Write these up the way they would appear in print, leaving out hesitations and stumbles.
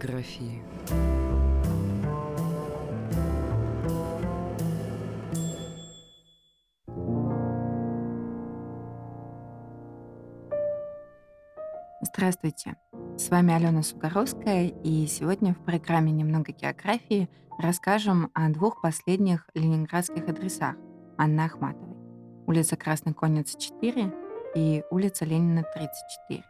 фотографии. Здравствуйте, с вами Алена Сугоровская, и сегодня в программе «Немного географии» расскажем о двух последних ленинградских адресах Анны Ахматовой. Улица Красной конницы 4 и улица Ленина 34.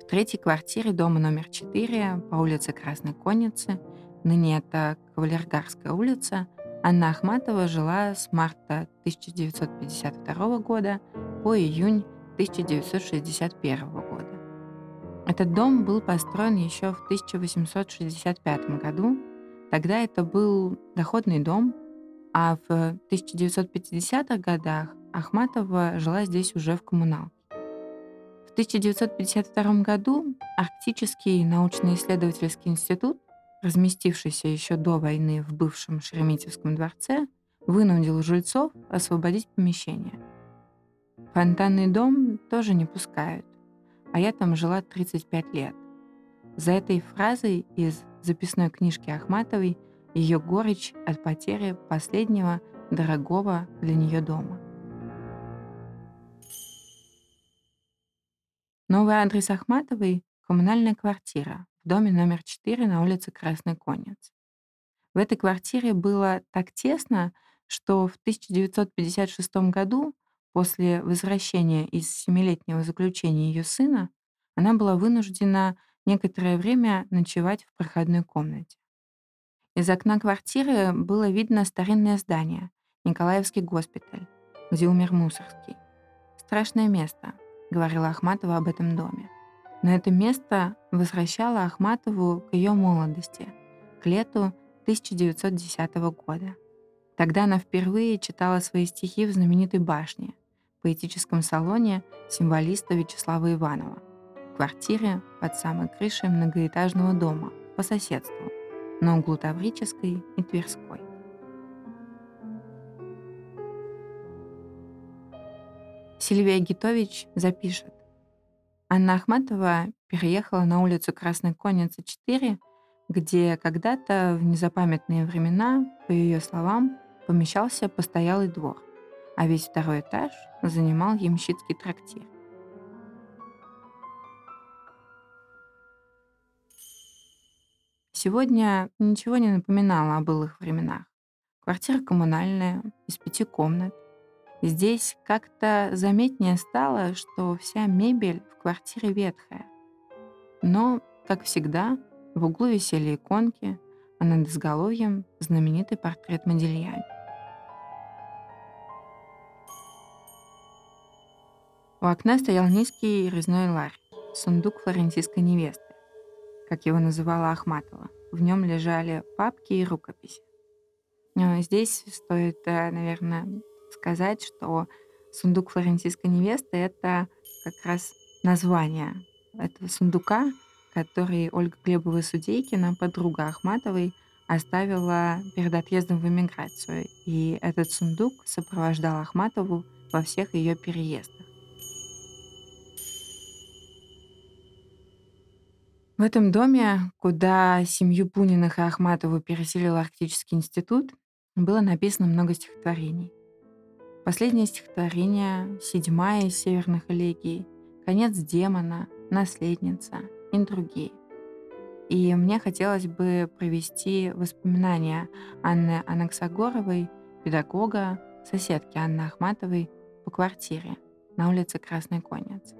В третьей квартире дома номер 4 по улице Красной конницы, ныне это Кавалергардская улица, Анна Ахматова жила с марта 1952 года по июнь 1961 года. Этот дом был построен еще в 1865 году. Тогда это был доходный дом, а в 1950-х годах Ахматова жила здесь уже в коммуналке. В 1952 году Арктический научно-исследовательский институт, разместившийся еще до войны в бывшем Шереметевском дворце, вынудил жильцов освободить помещение. Фонтанный дом тоже не пускают, а я там жила 35 лет. За этой фразой из записной книжки Ахматовой ее горечь от потери последнего дорогого для нее дома. Новый адрес Ахматовой — коммунальная квартира в доме номер 4 на улице Красной конницы. В этой квартире было так тесно, что в 1956 году после возвращения из семилетнего заключения ее сына она была вынуждена некоторое время ночевать в проходной комнате. Из окна квартиры было видно старинное здание, Николаевский госпиталь, где умер Мусоргский. «Страшное место», — говорила Ахматова об этом доме. Но это место возвращало Ахматову к ее молодости, к лету 1910 года. Тогда она впервые читала свои стихи в знаменитой башне, поэтическом салоне символиста Вячеслава Иванова, в квартире под самой крышей многоэтажного дома по соседству на углу Таврической и Тверской. Сильвия Гитович запишет: Анна Ахматова переехала на улицу Красной конницы 4, где когда-то в незапамятные времена, по ее словам, помещался постоялый двор, а весь второй этаж занимал ямщицкий трактир. Сегодня ничего не напоминало о былых временах. Квартира коммунальная, из 5 комнат. Здесь как-то заметнее стало, что вся мебель в квартире ветхая. Но, как всегда, в углу висели иконки, а над изголовьем знаменитый портрет Модильяни. У окна стоял низкий резной ларь, сундук флорентийской невесты, как его называла Ахматова. В нем лежали папки и рукописи. Но здесь стоит, наверное, сказать, что сундук флорентийской невесты — это как раз название этого сундука, который Ольга Глебова-Судейкина, подруга Ахматовой, оставила перед отъездом в эмиграцию. И этот сундук сопровождал Ахматову во всех ее переездах. В этом доме, куда семью Пуниных и Ахматову переселил Арктический институт, было написано много стихотворений. Последнее стихотворение, 7-я из «Северных элегий», «Конец демона», «Наследница» и другие. И мне хотелось бы провести воспоминания Анны Анаксагоровой, педагога, соседки Анны Ахматовой, по квартире на улице Красной конницы.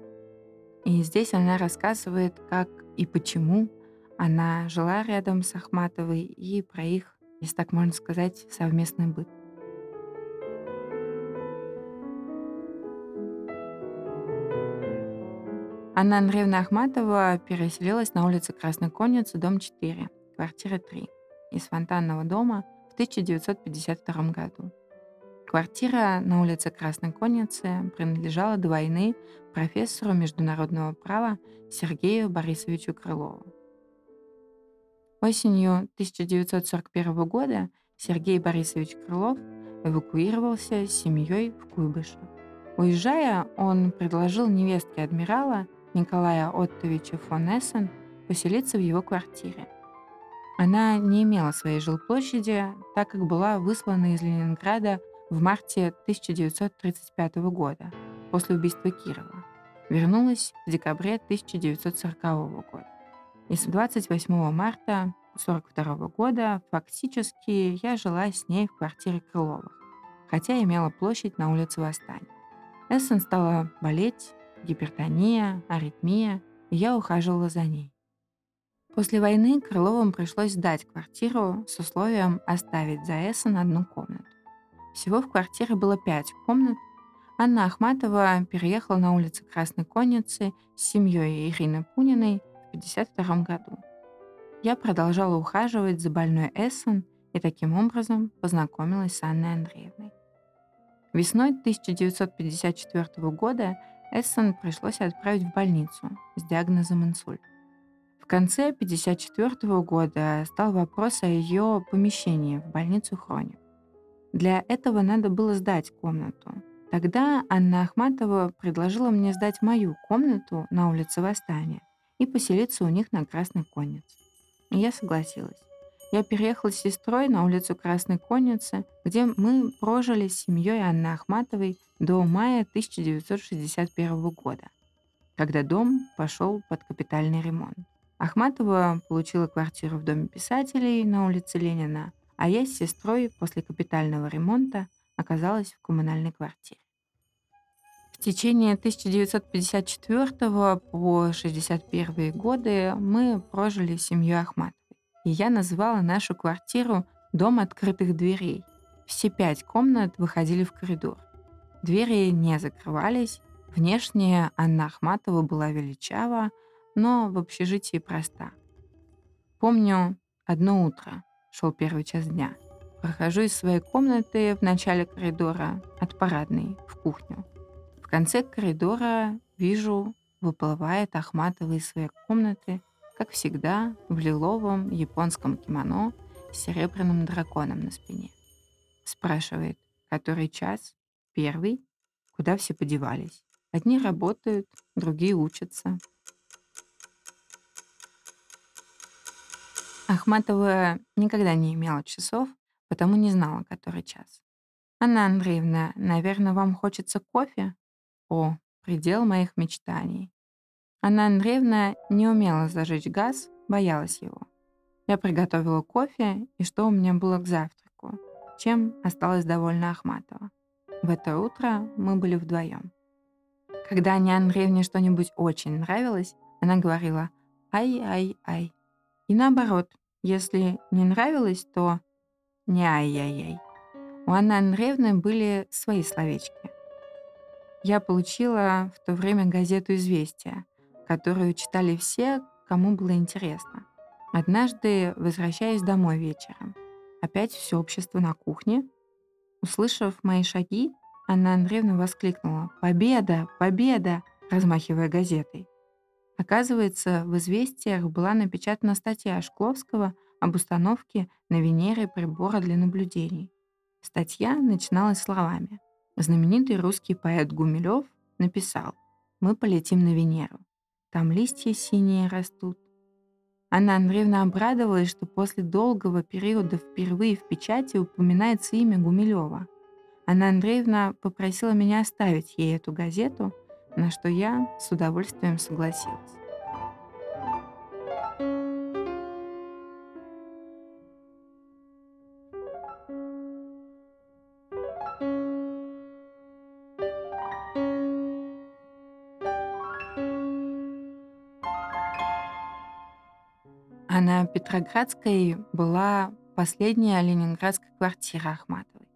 И здесь она рассказывает, как и почему она жила рядом с Ахматовой и про их, если так можно сказать, совместный быт. Анна Андреевна Ахматова переселилась на улице Красной конницы, дом 4, квартира 3, из Фонтанного дома в 1952 году. Квартира на улице Красной конницы принадлежала до войны профессору международного права Сергею Борисовичу Крылову. Осенью 1941 года Сергей Борисович Крылов эвакуировался с семьей в Куйбышев. Уезжая, он предложил невестке адмирала Николая Оттовича фон Эссен поселиться в его квартире. Она не имела своей жилплощади, так как была выслана из Ленинграда в марте 1935 года, после убийства Кирова. Вернулась в декабре 1940 года. И с 28 марта 1942 года фактически я жила с ней в квартире Крыловых, хотя имела площадь на улице Восстания. Эссен стала болеть, гипертония, аритмия, и я ухаживала за ней. После войны Крыловым пришлось сдать квартиру с условием оставить за Эссен одну комнату. Всего в квартире было 5 комнат. Анна Ахматова переехала на улицу Красной Конницы с семьей Ирины Пуниной в 1952 году. Я продолжала ухаживать за больной Эссен и таким образом познакомилась с Анной Андреевной. Весной 1954 года Эссен пришлось отправить в больницу с диагнозом инсульт. В конце 1954 года стал вопрос о ее помещении в больницу Хроник. Для этого надо было сдать комнату. Тогда Анна Ахматова предложила мне сдать мою комнату на улице Восстания и поселиться у них на Красной Коннице. И я согласилась. Я переехала с сестрой на улицу Красной Конницы, где мы прожили с семьей Анны Ахматовой до мая 1961 года, когда дом пошел под капитальный ремонт. Ахматова получила квартиру в Доме писателей на улице Ленина, а я с сестрой после капитального ремонта оказалась в коммунальной квартире. В течение 1954 по 1961 годы мы прожили с семьей Ахматовой, и я называла нашу квартиру «Дом открытых дверей». Все 5 комнат выходили в коридор. Двери не закрывались, внешне Анна Ахматова была величава, но в общежитии проста. Помню, одно утро, шел первый час дня, прохожу из своей комнаты в начале коридора от парадной в кухню. В конце коридора вижу, выплывает Ахматова из своей комнаты, как всегда, в лиловом японском кимоно с серебряным драконом на спине. Спрашивает, который час? 1. Куда все подевались? Одни работают, другие учатся. Ахматова никогда не имела часов, потому не знала, который час. «Анна Андреевна, наверное, вам хочется кофе?» О, предел моих мечтаний. Анна Андреевна не умела зажечь газ, боялась его. Я приготовила кофе, и что у меня было к завтраку, чем осталась довольна Ахматова. В это утро мы были вдвоем. Когда Анне Андреевне что-нибудь очень нравилось, она говорила «ай-ай-ай». И наоборот, если не нравилось, то «не ай-ай-ай». У Анны Андреевны были свои словечки. Я получила в то время газету «Известия», которую читали все, кому было интересно. Однажды, возвращаясь домой вечером, опять все общество на кухне. Услышав мои шаги, Анна Андреевна воскликнула «Победа! Победа!», размахивая газетой. Оказывается, в «Известиях» была напечатана статья Шкловского об установке на Венере прибора для наблюдений. Статья начиналась словами. Знаменитый русский поэт Гумилев написал «Мы полетим на Венеру. Там листья синие растут». Анна Андреевна обрадовалась, что после долгого периода впервые в печати упоминается имя Гумилева. Анна Андреевна попросила меня оставить ей эту газету, на что я с удовольствием согласилась. А на Петроградской была последняя ленинградская квартира Ахматовой.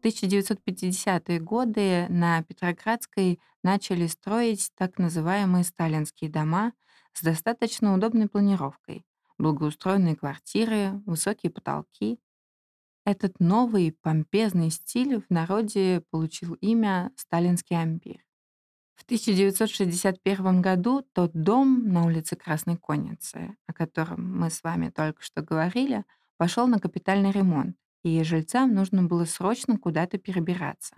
В 1950-е годы на Петроградской начали строить так называемые сталинские дома с достаточно удобной планировкой, благоустроенные квартиры, высокие потолки. Этот новый помпезный стиль в народе получил имя «Сталинский ампир». В 1961 году тот дом на улице Красной Конницы, о котором мы с вами только что говорили, пошел на капитальный ремонт и жильцам нужно было срочно куда-то перебираться.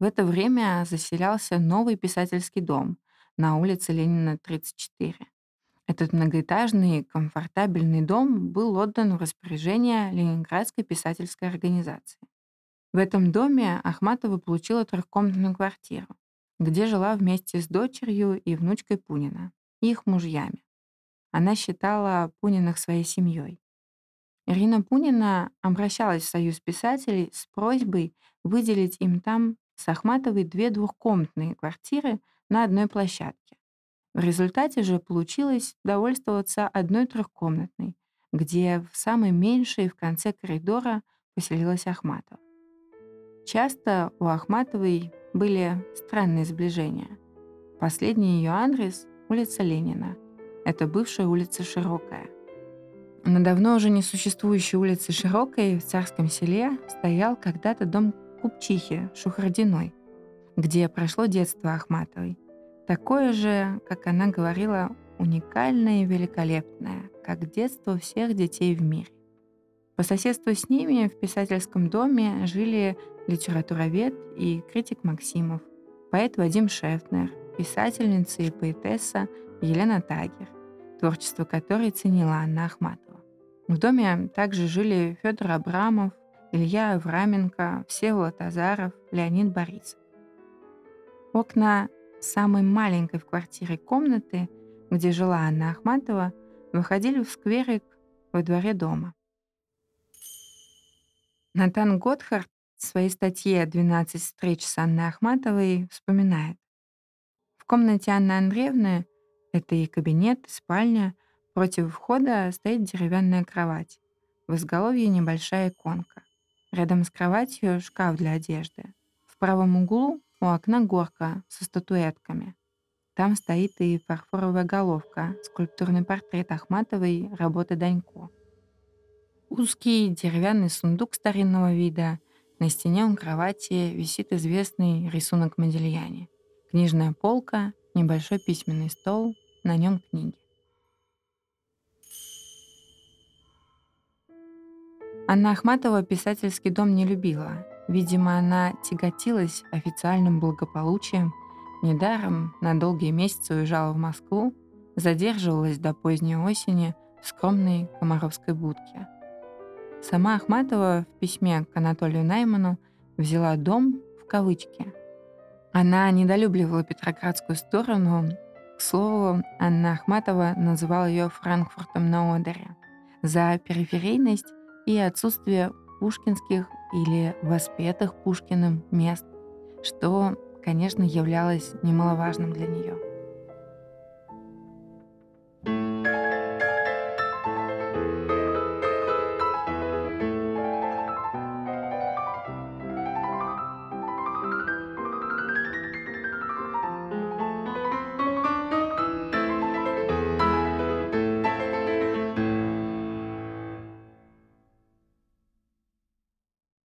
В это время заселялся новый Писательский дом на улице Ленина, 34. Этот многоэтажный комфортабельный дом был отдан в распоряжение Ленинградской писательской организации. В этом доме Ахматова получила трехкомнатную квартиру, где жила вместе с дочерью и внучкой Пунина, и их мужьями. Она считала Пуниных своей семьей. Ирина Пунина обращалась в Союз писателей с просьбой выделить им там с Ахматовой 2 двухкомнатные квартиры на одной площадке. В результате же получилось довольствоваться 1 трехкомнатной, где в самой меньшей в конце коридора поселилась Ахматова. Часто у Ахматовой были странные сближения. Последний ее адрес — улица Ленина. Это бывшая улица Широкая. На давно уже не существующей улице Широкой в Царском селе стоял когда-то дом купчихи Шухардиной, где прошло детство Ахматовой. Такое же, как она говорила, уникальное и великолепное, как детство всех детей в мире. По соседству с ними в Писательском доме жили литературовед и критик Максимов, поэт Вадим Шефнер, писательница и поэтесса Елена Тагер, творчество которой ценила Анна Ахматова. В доме также жили Федор Абрамов, Илья Авраменко, Всеволод Азаров, Леонид Борисов. Окна самой маленькой в квартире комнаты, где жила Анна Ахматова, выходили в скверик во дворе дома. Натан Готхард в своей статье «12 встреч с Анной Ахматовой» вспоминает. В комнате Анны Андреевны, это и кабинет, и спальня, против входа стоит деревянная кровать. В изголовье небольшая иконка. Рядом с кроватью шкаф для одежды. В правом углу у окна горка со статуэтками. Там стоит и фарфоровая головка, скульптурный портрет Ахматовой работы Данько. Узкий деревянный сундук старинного вида. На стене у кровати висит известный рисунок Модильяни. Книжная полка, небольшой письменный стол, на нем книги. Анна Ахматова Писательский дом не любила. Видимо, она тяготилась официальным благополучием, недаром на долгие месяцы уезжала в Москву, задерживалась до поздней осени в скромной комаровской будке. Сама Ахматова в письме к Анатолию Найману взяла «дом» в кавычки. Она недолюбливала Петроградскую сторону. К слову, Анна Ахматова называла ее Франкфуртом на Одере за периферийность и отсутствие пушкинских или воспетых Пушкиным мест, что, конечно, являлось немаловажным для нее.